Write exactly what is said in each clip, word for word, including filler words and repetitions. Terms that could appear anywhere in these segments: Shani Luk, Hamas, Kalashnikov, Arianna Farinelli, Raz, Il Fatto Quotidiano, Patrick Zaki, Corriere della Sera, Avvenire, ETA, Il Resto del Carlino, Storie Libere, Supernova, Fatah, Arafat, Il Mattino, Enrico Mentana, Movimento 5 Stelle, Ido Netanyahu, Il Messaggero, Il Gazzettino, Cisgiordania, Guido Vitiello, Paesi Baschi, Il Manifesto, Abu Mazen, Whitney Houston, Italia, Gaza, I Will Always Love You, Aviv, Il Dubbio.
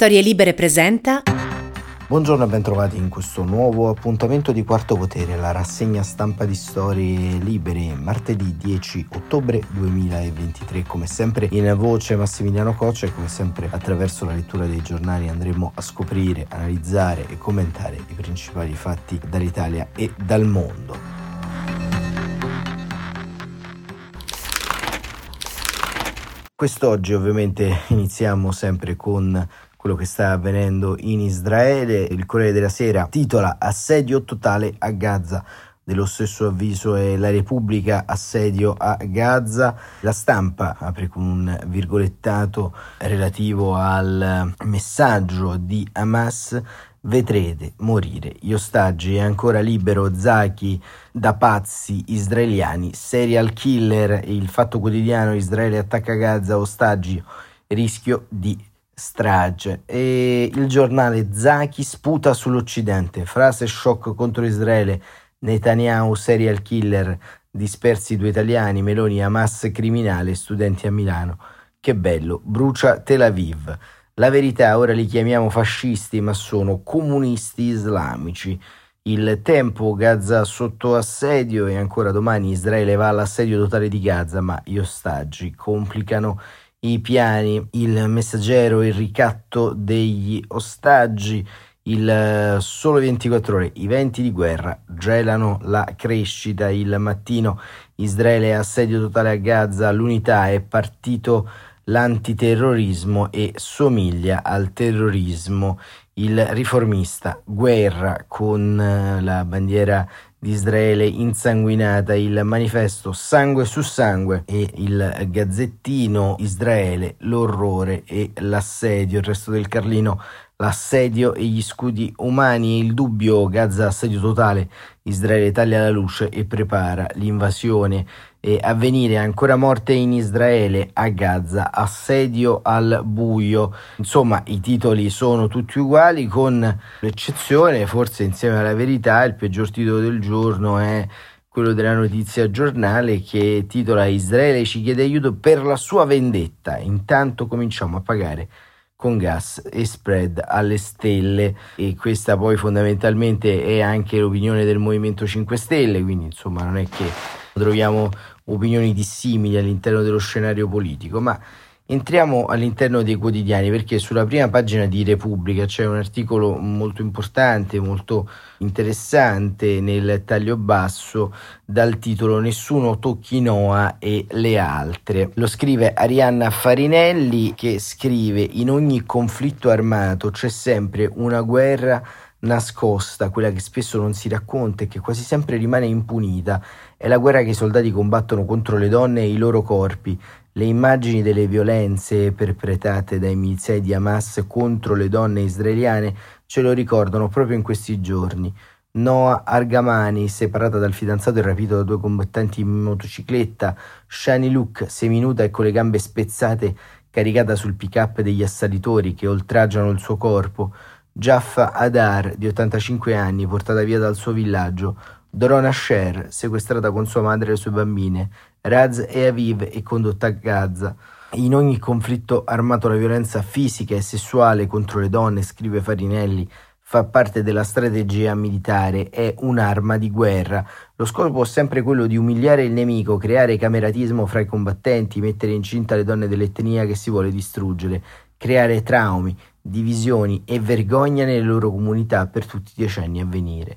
Storie Libere presenta. Buongiorno e bentrovati in questo nuovo appuntamento di Quarto Potere, la rassegna stampa di Storie Libere, martedì dieci ottobre duemilaventitré. Come sempre in voce Massimiliano Coccia e come sempre attraverso la lettura dei giornali andremo a scoprire, analizzare e commentare i principali fatti dall'Italia e dal mondo. Quest'oggi ovviamente iniziamo sempre con quello che sta avvenendo in Israele. Il Corriere della Sera titola "Assedio totale a Gaza". Dello stesso avviso è la Repubblica, assedio a Gaza. La Stampa apre con un virgolettato relativo al messaggio di Hamas: vedrete morire gli ostaggi, è ancora libero Zaki da pazzi israeliani, serial killer. Il Fatto Quotidiano: Israele attacca Gaza, ostaggi, rischio di strage. E Il Giornale: Zaki sputa sull'Occidente, frase shock contro Israele, Netanyahu serial killer, dispersi due italiani, Meloni Hamas criminale, studenti a Milano, che bello, brucia Tel Aviv. La Verità: ora li chiamiamo fascisti ma sono comunisti islamici. Il Tempo: Gaza sotto assedio, e ancora domani Israele va all'assedio totale di Gaza ma gli ostaggi complicano i piani. Il Messaggero: il ricatto degli ostaggi. Il Sole ventiquattro Ore: i venti di guerra gelano la crescita. Il Mattino: Israele assedio totale a Gaza. L'Unità: è partito l'antiterrorismo e somiglia al terrorismo. Il Riformista: guerra con la bandiera di Israele insanguinata. Il Manifesto: sangue su sangue. E Il Gazzettino: Israele, l'orrore e l'assedio. Il Resto del Carlino: l'assedio e gli scudi umani. Il Dubbio: Gaza assedio totale, Israele taglia la luce e prepara l'invasione. E Avvenire: ancora morte in Israele, a Gaza assedio al buio. Insomma, i titoli sono tutti uguali, con l'eccezione, forse insieme alla Verità, il peggior titolo del giorno è quello della Notizia Giornale, che titola "Israele ci chiede aiuto per la sua vendetta, intanto cominciamo a pagare con gas e spread alle stelle". E questa poi fondamentalmente è anche l'opinione del Movimento cinque Stelle, quindi insomma non è che troviamo opinioni dissimili all'interno dello scenario politico. Ma entriamo all'interno dei quotidiani, perché sulla prima pagina di Repubblica c'è un articolo molto importante, molto interessante, nel taglio basso, dal titolo "Nessuno tocchi Noa e le altre". Lo scrive Arianna Farinelli, che scrive: "In ogni conflitto armato c'è sempre una guerra nascosta, quella che spesso non si racconta e che quasi sempre rimane impunita. È la guerra che i soldati combattono contro le donne e i loro corpi. Le immagini delle violenze perpetrate dai miliziani di Hamas contro le donne israeliane ce lo ricordano proprio in questi giorni. Noa Argamani, separata dal fidanzato e rapita da due combattenti in motocicletta. Shani Luk, seminuda e con le gambe spezzate, caricata sul pick-up degli assalitori che oltraggiano il suo corpo. Jaffa Adar, di ottantacinque anni, portata via dal suo villaggio. Doron Asher, sequestrata con sua madre e le sue bambine. Raz e Aviv e condotta a Gaza. In ogni conflitto armato la violenza fisica e sessuale contro le donne", scrive Farinelli, "fa parte della strategia militare, è un'arma di guerra. Lo scopo è sempre quello di umiliare il nemico, creare cameratismo fra i combattenti, mettere incinta le donne dell'etnia che si vuole distruggere, creare traumi, divisioni e vergogna nelle loro comunità per tutti i decenni a venire.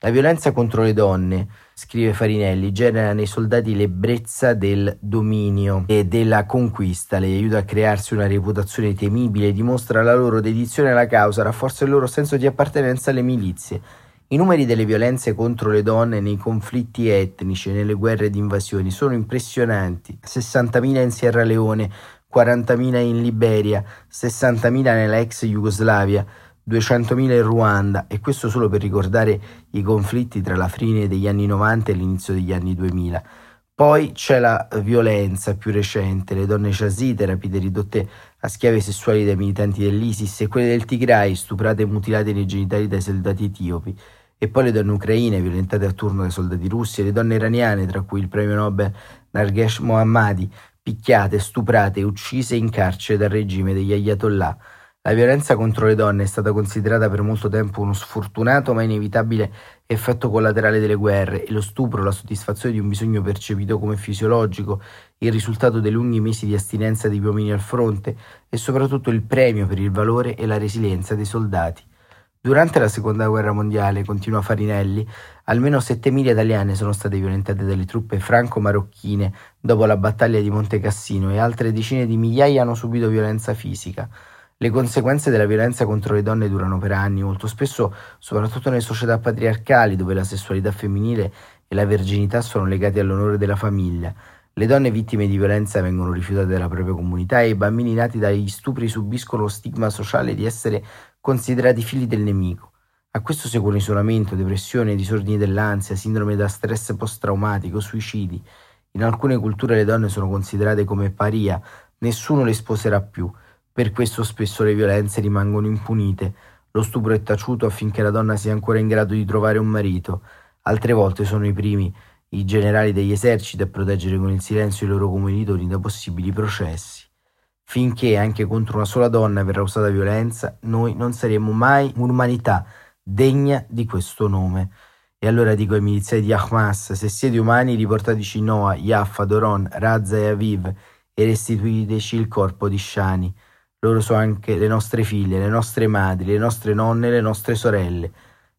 La violenza contro le donne", scrive Farinelli, "genera nei soldati l'ebbrezza del dominio e della conquista, le aiuta a crearsi una reputazione temibile, dimostra la loro dedizione alla causa, rafforza il loro senso di appartenenza alle milizie. I numeri delle violenze contro le donne nei conflitti etnici e nelle guerre di invasioni sono impressionanti: sessantamila in Sierra Leone, quarantamila in Liberia, sessantamila nella ex Jugoslavia, duecentomila in Ruanda", e questo solo per ricordare i conflitti tra la fine degli anni novanta e l'inizio degli anni duemila. Poi c'è la violenza più recente: le donne chasite, rapite, ridotte a schiave sessuali dai militanti dell'ISIS, e quelle del Tigray, stuprate e mutilate nei genitali dai soldati etiopi. E poi le donne ucraine, violentate a turno dai soldati russi, e le donne iraniane, tra cui il premio Nobel Nargesh Mohammadi, picchiate, stuprate, uccise in carcere dal regime degli Ayatollah. La violenza contro le donne è stata considerata per molto tempo uno sfortunato ma inevitabile effetto collaterale delle guerre e lo stupro, la soddisfazione di un bisogno percepito come fisiologico, il risultato dei lunghi mesi di astinenza degli uomini al fronte e soprattutto il premio per il valore e la resilienza dei soldati. Durante la Seconda Guerra Mondiale, continua Farinelli, almeno settemila italiane sono state violentate dalle truppe franco-marocchine dopo la battaglia di Monte Cassino e altre decine di migliaia hanno subito violenza fisica. Le conseguenze della violenza contro le donne durano per anni, molto spesso soprattutto nelle società patriarcali dove la sessualità femminile e la verginità sono legate all'onore della famiglia. Le donne vittime di violenza vengono rifiutate dalla propria comunità e i bambini nati dagli stupri subiscono lo stigma sociale di essere considerati figli del nemico. A questo seguono isolamento, depressione, disordini dell'ansia, sindrome da stress post-traumatico, suicidi. In alcune culture le donne sono considerate come paria, nessuno le sposerà più. Per questo spesso le violenze rimangono impunite, lo stupro è taciuto affinché la donna sia ancora in grado di trovare un marito. Altre volte sono i primi, i generali degli eserciti, a proteggere con il silenzio i loro commilitoni da possibili processi. Finché anche contro una sola donna verrà usata violenza, noi non saremo mai un'umanità degna di questo nome. E allora dico ai miliziani di Hamas, se siete umani riportateci Noa, Jaffa, Doron, Razza e Aviv e restituiteci il corpo di Shani. Loro sono anche le nostre figlie, le nostre madri, le nostre nonne, le nostre sorelle.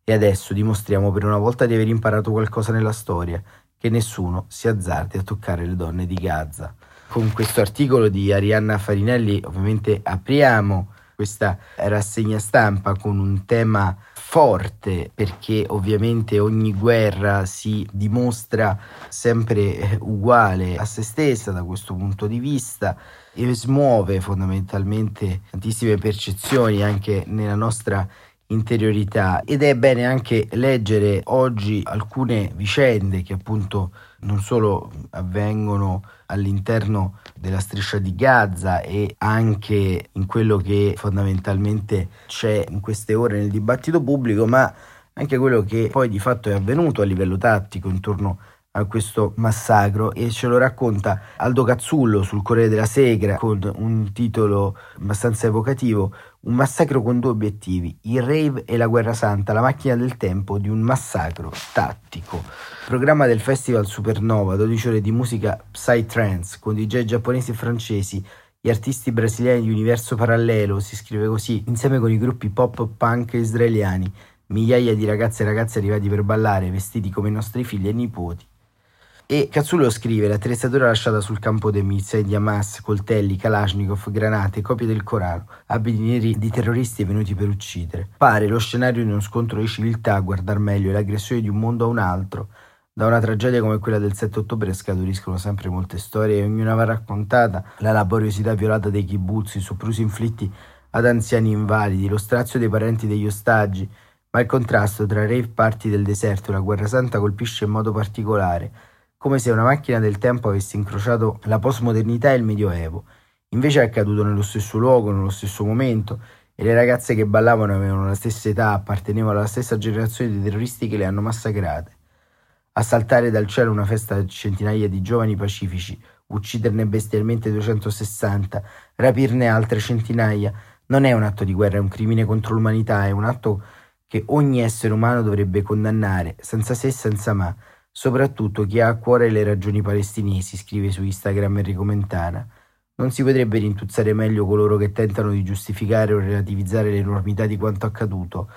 E adesso dimostriamo per una volta di aver imparato qualcosa nella storia, che nessuno si azzardi a toccare le donne di Gaza. Con questo articolo di Arianna Farinelli ovviamente apriamo questa rassegna stampa con un tema forte, perché ovviamente ogni guerra si dimostra sempre uguale a se stessa da questo punto di vista e smuove fondamentalmente tantissime percezioni anche nella nostra interiorità, ed è bene anche leggere oggi alcune vicende che appunto non solo avvengono all'interno della striscia di Gaza e anche in quello che fondamentalmente c'è in queste ore nel dibattito pubblico, ma anche quello che poi di fatto è avvenuto a livello tattico intorno a questo massacro, e ce lo racconta Aldo Cazzullo sul Corriere della Sera con un titolo abbastanza evocativo: un massacro con due obiettivi, il rave e la guerra santa, la macchina del tempo di un massacro tattico. Programma del festival Supernova, dodici ore di musica psytrance con D J giapponesi e francesi, gli artisti brasiliani di Universo Parallelo, si scrive così, insieme con i gruppi pop punk israeliani, migliaia di ragazze e ragazze arrivati per ballare, vestiti come i nostri figli e nipoti. E Cazzullo scrive: l'attrezzatura lasciata sul campo dei miliziani di Hamas, coltelli, Kalashnikov, granate, copie del Corano, abiti neri di terroristi venuti per uccidere. Pare lo scenario di uno scontro di civiltà, a guardar meglio, è l'aggressione di un mondo a un altro. Da una tragedia come quella del sette ottobre scaturiscono sempre molte storie e ognuna va raccontata: la laboriosità violata dei kibbutz, i soprusi inflitti ad anziani invalidi, lo strazio dei parenti degli ostaggi. Ma il contrasto tra rave party del deserto e la guerra santa colpisce in modo particolare, come se una macchina del tempo avesse incrociato la postmodernità e il medioevo. Invece è accaduto nello stesso luogo, nello stesso momento, e le ragazze che ballavano avevano la stessa età, appartenevano alla stessa generazione di terroristi che le hanno massacrate. Assaltare dal cielo una festa a centinaia di giovani pacifici, ucciderne bestialmente duecentosessanta, rapirne altre centinaia, non è un atto di guerra, è un crimine contro l'umanità, è un atto che ogni essere umano dovrebbe condannare, senza se e senza ma, soprattutto chi ha a cuore le ragioni palestinesi, scrive su Instagram Enrico Mentana. Non si potrebbe rintuzzare meglio coloro che tentano di giustificare o relativizzare l'enormità di quanto accaduto.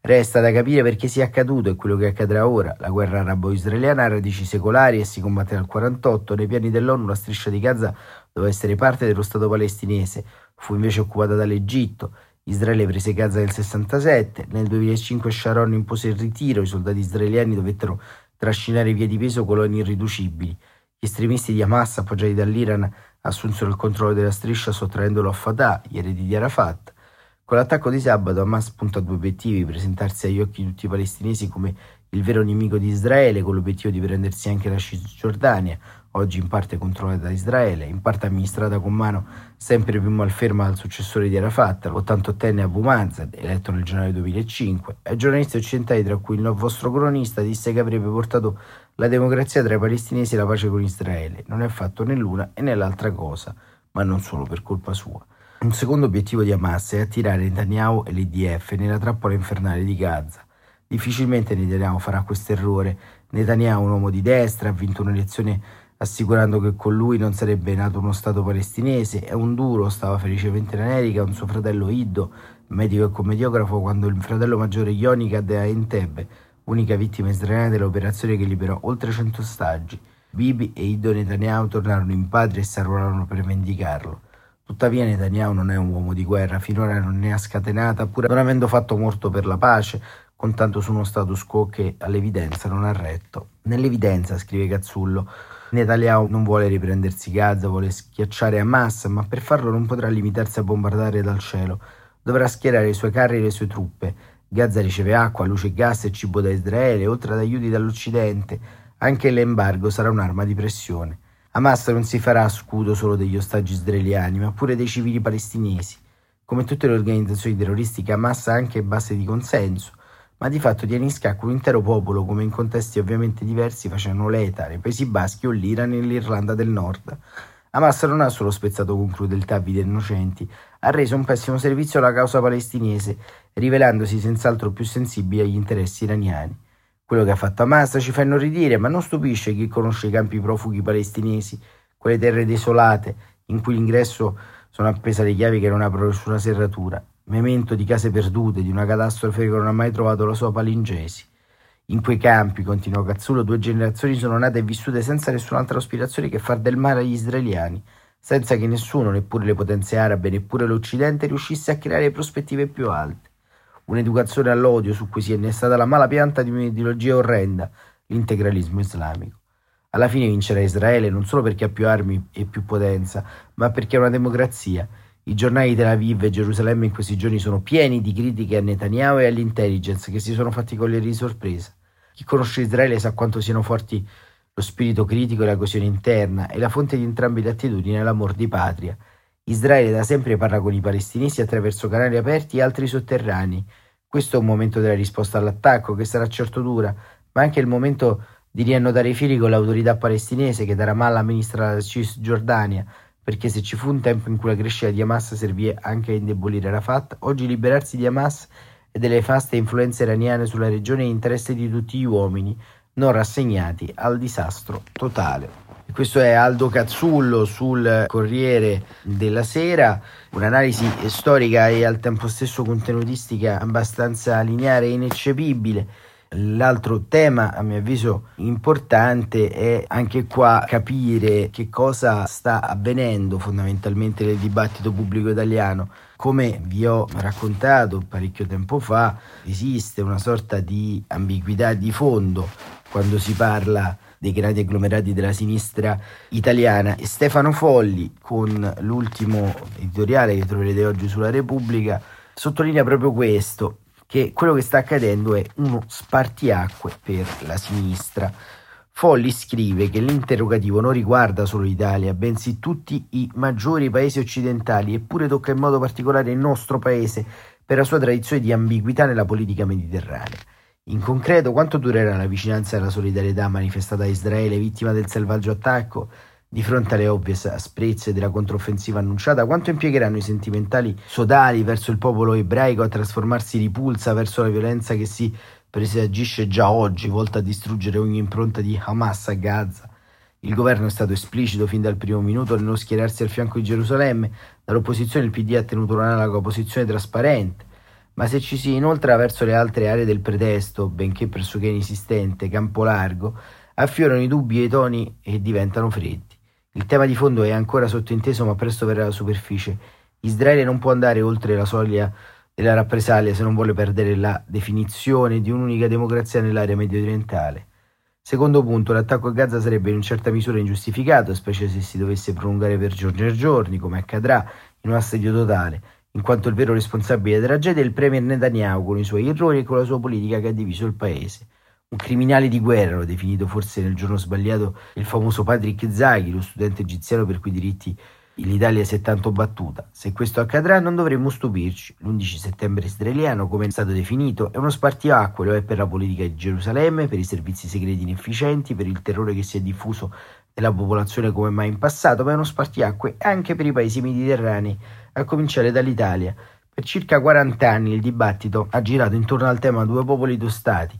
Resta da capire perché sia accaduto e quello che accadrà ora. La guerra arabo-israeliana ha radici secolari e si combatte dal quarantotto. Nei piani dell'ONU la striscia di Gaza doveva essere parte dello Stato palestinese, fu invece occupata dall'Egitto. Israele prese Gaza nel sessantasette, nel duemilacinque Sharon impose il ritiro, i soldati israeliani dovettero trascinare via di peso colonie irriducibili. Gli estremisti di Hamas, appoggiati dall'Iran, assunsero il controllo della striscia sottraendolo a Fatah, gli eredi di Arafat. Con l'attacco di sabato Hamas punta a due obiettivi: presentarsi agli occhi di tutti i palestinesi come il vero nemico di Israele, con l'obiettivo di prendersi anche la Cisgiordania, oggi in parte controllata da Israele, in parte amministrata con mano sempre più malferma dal successore di Arafat, l'ottantottenne Abu Mazen, eletto nel gennaio duemilacinque. Ai giornalisti occidentali, tra cui il vostro cronista, disse che avrebbe portato la democrazia tra i palestinesi e la pace con Israele. Non è fatto né l'una né l'altra cosa, ma non solo per colpa sua. Un secondo obiettivo di Hamas è attirare Netanyahu e l'I D F nella trappola infernale di Gaza. Difficilmente Netanyahu farà questo errore. Netanyahu è un uomo di destra, ha vinto un'elezione assicurando che con lui non sarebbe nato uno Stato palestinese. È un duro, stava felicemente in America con suo fratello Ido, medico e commediografo, quando il fratello maggiore Yoni cadde a Entebbe, unica vittima israeliana dell'operazione che liberò oltre cento ostaggi. Bibi e Ido Netanyahu tornarono in patria e si arruolarono per vendicarlo. Tuttavia Netanyahu non è un uomo di guerra, finora non ne ha scatenata, pur non avendo fatto molto per la pace, contando su uno status quo che all'evidenza non ha retto. Nell'evidenza, scrive Cazzullo, Netanyahu non vuole riprendersi Gaza, vuole schiacciare Hamas, ma per farlo non potrà limitarsi a bombardare dal cielo. Dovrà schierare i suoi carri e le sue truppe. Gaza riceve acqua, luce, gas e cibo da Israele, oltre ad aiuti dall'Occidente. Anche l'embargo sarà un'arma di pressione. Hamas non si farà scudo solo degli ostaggi israeliani, ma pure dei civili palestinesi. Come tutte le organizzazioni terroristiche, Hamas ha anche base di consenso, ma di fatto tiene in scacco un intero popolo, come in contesti ovviamente diversi facevano l'E T A, nei Paesi Baschi o l'Iran e l'Irlanda del Nord. Hamas non ha solo spezzato con crudeltà vite innocenti, ha reso un pessimo servizio alla causa palestinese, rivelandosi senz'altro più sensibile agli interessi iraniani. Quello che ha fatto Hamas ci fa inorridire, ma non stupisce chi conosce i campi profughi palestinesi, quelle terre desolate in cui l'ingresso sono appese le chiavi che non aprono nessuna serratura. Memento di case perdute, di una catastrofe che non ha mai trovato la sua palingesi. In quei campi, continuò Cazzullo, due generazioni sono nate e vissute senza nessun'altra aspirazione che far del male agli israeliani, senza che nessuno, neppure le potenze arabe, neppure l'Occidente, riuscisse a creare prospettive più alte. Un'educazione all'odio su cui si è innestata la mala pianta di un'ideologia orrenda, l'integralismo islamico. Alla fine vincerà Israele non solo perché ha più armi e più potenza, ma perché è una democrazia. I giornali di Tel Aviv e Gerusalemme in questi giorni sono pieni di critiche a Netanyahu e all'intelligence che si sono fatti cogliere di sorpresa. Chi conosce Israele sa quanto siano forti lo spirito critico e la coesione interna, e la fonte di entrambe le attitudini è l'amor di patria. Israele da sempre parla con i palestinesi attraverso canali aperti e altri sotterranei. Questo è un momento della risposta all'attacco, che sarà certo dura, ma anche il momento di riannodare i fili con l'autorità palestinese che da Ramallah amministra la Cisgiordania, perché se ci fu un tempo in cui la crescita di Hamas servì anche a indebolire Arafat, oggi liberarsi di Hamas e delle faste influenze iraniane sulla regione è interesse di tutti gli uomini non rassegnati al disastro totale. E questo è Aldo Cazzullo sul Corriere della Sera, un'analisi storica e al tempo stesso contenutistica abbastanza lineare e ineccepibile. L'altro tema, a mio avviso, importante è anche qua capire che cosa sta avvenendo fondamentalmente nel dibattito pubblico italiano. Come vi ho raccontato parecchio tempo fa, esiste una sorta di ambiguità di fondo quando si parla dei grandi agglomerati della sinistra italiana. E Stefano Folli, con l'ultimo editoriale che troverete oggi sulla Repubblica, sottolinea proprio questo, che quello che sta accadendo è uno spartiacque per la sinistra. Folli scrive che l'interrogativo non riguarda solo l'Italia, bensì tutti i maggiori paesi occidentali, eppure tocca in modo particolare il nostro paese per la sua tradizione di ambiguità nella politica mediterranea. In concreto, quanto durerà la vicinanza e la solidarietà manifestata a Israele, vittima del selvaggio attacco? Di fronte alle ovvie asprezze della controffensiva annunciata, quanto impiegheranno i sentimentali sodali verso il popolo ebraico a trasformarsi in ripulsa verso la violenza che si presagisce già oggi, volta a distruggere ogni impronta di Hamas a Gaza? Il governo è stato esplicito fin dal primo minuto nello schierarsi al fianco di Gerusalemme, dall'opposizione il P D ha tenuto un'analoga posizione trasparente, ma se ci si inoltra verso le altre aree del pretesto, benché pressoché inesistente, campo largo, affiorano i dubbi e i toni e diventano freddi. Il tema di fondo è ancora sottinteso, ma presto verrà alla superficie. Israele non può andare oltre la soglia della rappresaglia se non vuole perdere la definizione di un'unica democrazia nell'area mediorientale. Secondo punto, l'attacco a Gaza sarebbe in certa misura ingiustificato, specie se si dovesse prolungare per giorni e giorni, come accadrà in un assedio totale, in quanto il vero responsabile della tragedia è il premier Netanyahu, con i suoi errori e con la sua politica che ha diviso il paese. Un criminale di guerra, lo definito forse nel giorno sbagliato il famoso Patrick Zaki, lo studente egiziano per cui diritti l'Italia si è tanto battuta. Se questo accadrà non dovremmo stupirci. L'undici settembre israeliano, come è stato definito, è uno spartiacque, lo è per la politica di Gerusalemme, per i servizi segreti inefficienti, per il terrore che si è diffuso della popolazione come mai in passato, ma è uno spartiacque anche per i paesi mediterranei, a cominciare dall'Italia. Per circa quaranta anni il dibattito ha girato intorno al tema due popoli due stati.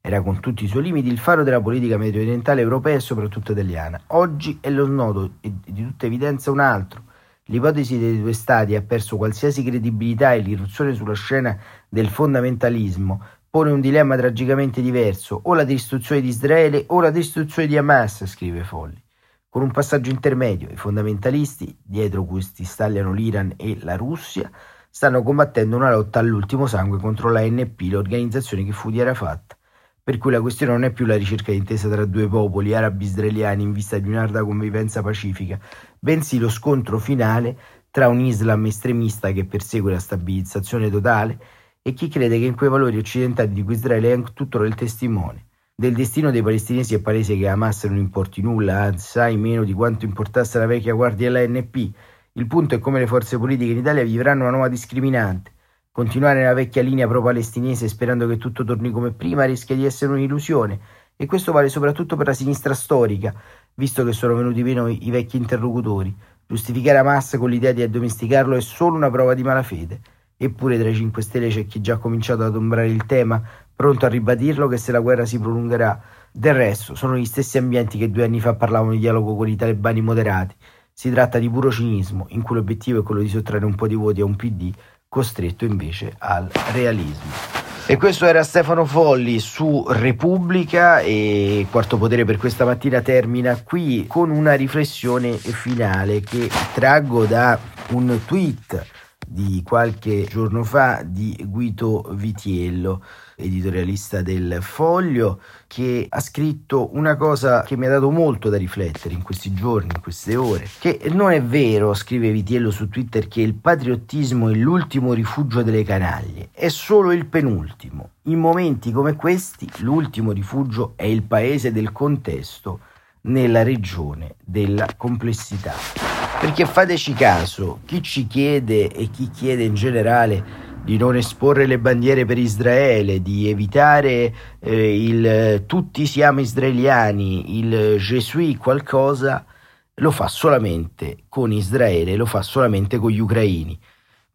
Era con tutti i suoi limiti il faro della politica mediorientale europea e soprattutto italiana. Oggi è lo snodo e di tutta evidenza un altro. L'ipotesi dei due stati ha perso qualsiasi credibilità e l'irruzione sulla scena del fondamentalismo pone un dilemma tragicamente diverso, o la distruzione di Israele o la distruzione di Hamas, scrive Folli, con un passaggio intermedio. I fondamentalisti, dietro cui si stagliano l'Iran e la Russia, stanno combattendo una lotta all'ultimo sangue contro l'A N P, l'organizzazione che fu di Arafat, per cui la questione non è più la ricerca di intesa tra due popoli arabi-israeliani in vista di un'arda convivenza pacifica, bensì lo scontro finale tra un Islam estremista che persegue la stabilizzazione totale e chi crede che in quei valori occidentali di cui Israele è tuttora il testimone. Del destino dei palestinesi è palese che Hamas non importi nulla, assai meno di quanto importasse la vecchia guardia dell'A N P. Il punto è come le forze politiche in Italia vivranno una nuova discriminante. Continuare nella vecchia linea pro-palestinese sperando che tutto torni come prima rischia di essere un'illusione, e questo vale soprattutto per la sinistra storica, visto che sono venuti meno i vecchi interlocutori. Giustificare Hamas con l'idea di addomesticarlo è solo una prova di malafede. Eppure tra i cinque Stelle c'è chi già ha cominciato ad ombrare il tema, pronto a ribadirlo che se la guerra si prolungherà. Del resto, sono gli stessi ambienti che due anni fa parlavano di dialogo con i talebani moderati. Si tratta di puro cinismo, in cui l'obiettivo è quello di sottrarre un po' di voti a un P D costretto invece al realismo. E questo era Stefano Folli su Repubblica, e Quarto Potere per questa mattina termina qui con una riflessione finale che traggo da un tweet di qualche giorno fa di Guido Vitiello, editorialista del Foglio, che ha scritto una cosa che mi ha dato molto da riflettere in questi giorni, in queste ore, che non è vero, scrive Vitiello su Twitter, che il patriottismo è l'ultimo rifugio delle canaglie, è solo il penultimo. In momenti come questi l'ultimo rifugio è il paese del contesto nella regione della complessità. Perché fateci caso, chi ci chiede e chi chiede in generale di non esporre le bandiere per Israele, di evitare eh, il tutti siamo israeliani, il Gesù qualcosa, lo fa solamente con Israele, lo fa solamente con gli ucraini.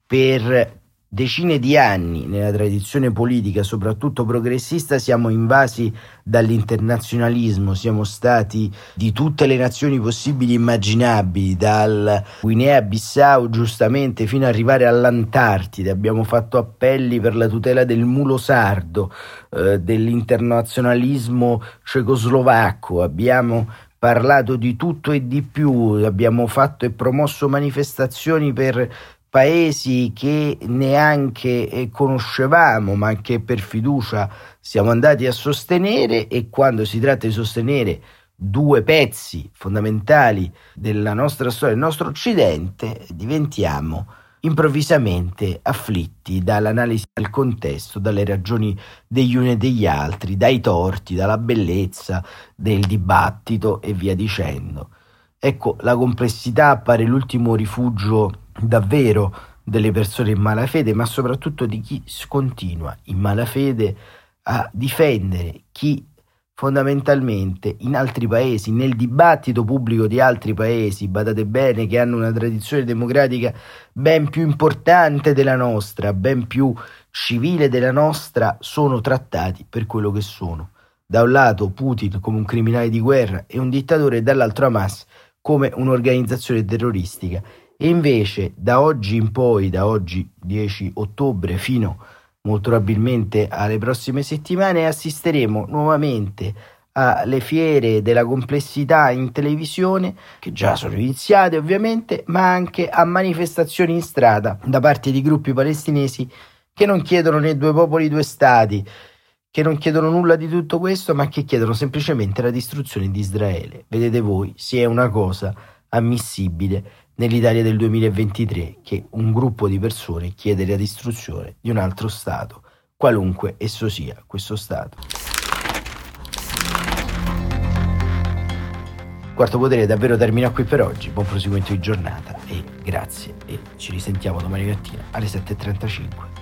Per decine di anni nella tradizione politica, soprattutto progressista, siamo invasi dall'internazionalismo, siamo stati di tutte le nazioni possibili e immaginabili, dal Guinea-Bissau giustamente fino ad arrivare all'Antartide. Abbiamo fatto appelli per la tutela del mulo sardo, eh, dell'internazionalismo cecoslovacco, abbiamo parlato di tutto e di più, abbiamo fatto e promosso manifestazioni per paesi che neanche conoscevamo, ma che per fiducia siamo andati a sostenere. E quando si tratta di sostenere due pezzi fondamentali della nostra storia, del nostro Occidente, diventiamo improvvisamente afflitti dall'analisi del contesto, dalle ragioni degli uni e degli altri, dai torti, dalla bellezza del dibattito e via dicendo. Ecco, la complessità appare l'ultimo rifugio davvero delle persone in malafede, ma soprattutto di chi continua in malafede a difendere chi fondamentalmente in altri paesi, nel dibattito pubblico di altri paesi, badate bene, che hanno una tradizione democratica ben più importante della nostra, ben più civile della nostra, sono trattati per quello che sono. Da un lato Putin come un criminale di guerra e un dittatore, e dall'altro Hamas come un'organizzazione terroristica. E invece da oggi in poi, da oggi dieci ottobre fino molto probabilmente alle prossime settimane, assisteremo nuovamente alle fiere della complessità in televisione, che già sono iniziate ovviamente, ma anche a manifestazioni in strada da parte di gruppi palestinesi che non chiedono né due popoli due stati, che non chiedono nulla di tutto questo, ma che chiedono semplicemente la distruzione di Israele. Vedete voi se è una cosa ammissibile nell'Italia del duemilaventitré che un gruppo di persone chiede la distruzione di un altro Stato, qualunque esso sia questo Stato. Quarto Potere davvero termina qui per oggi, buon proseguimento di giornata e grazie, e ci risentiamo domani mattina alle sette e trentacinque.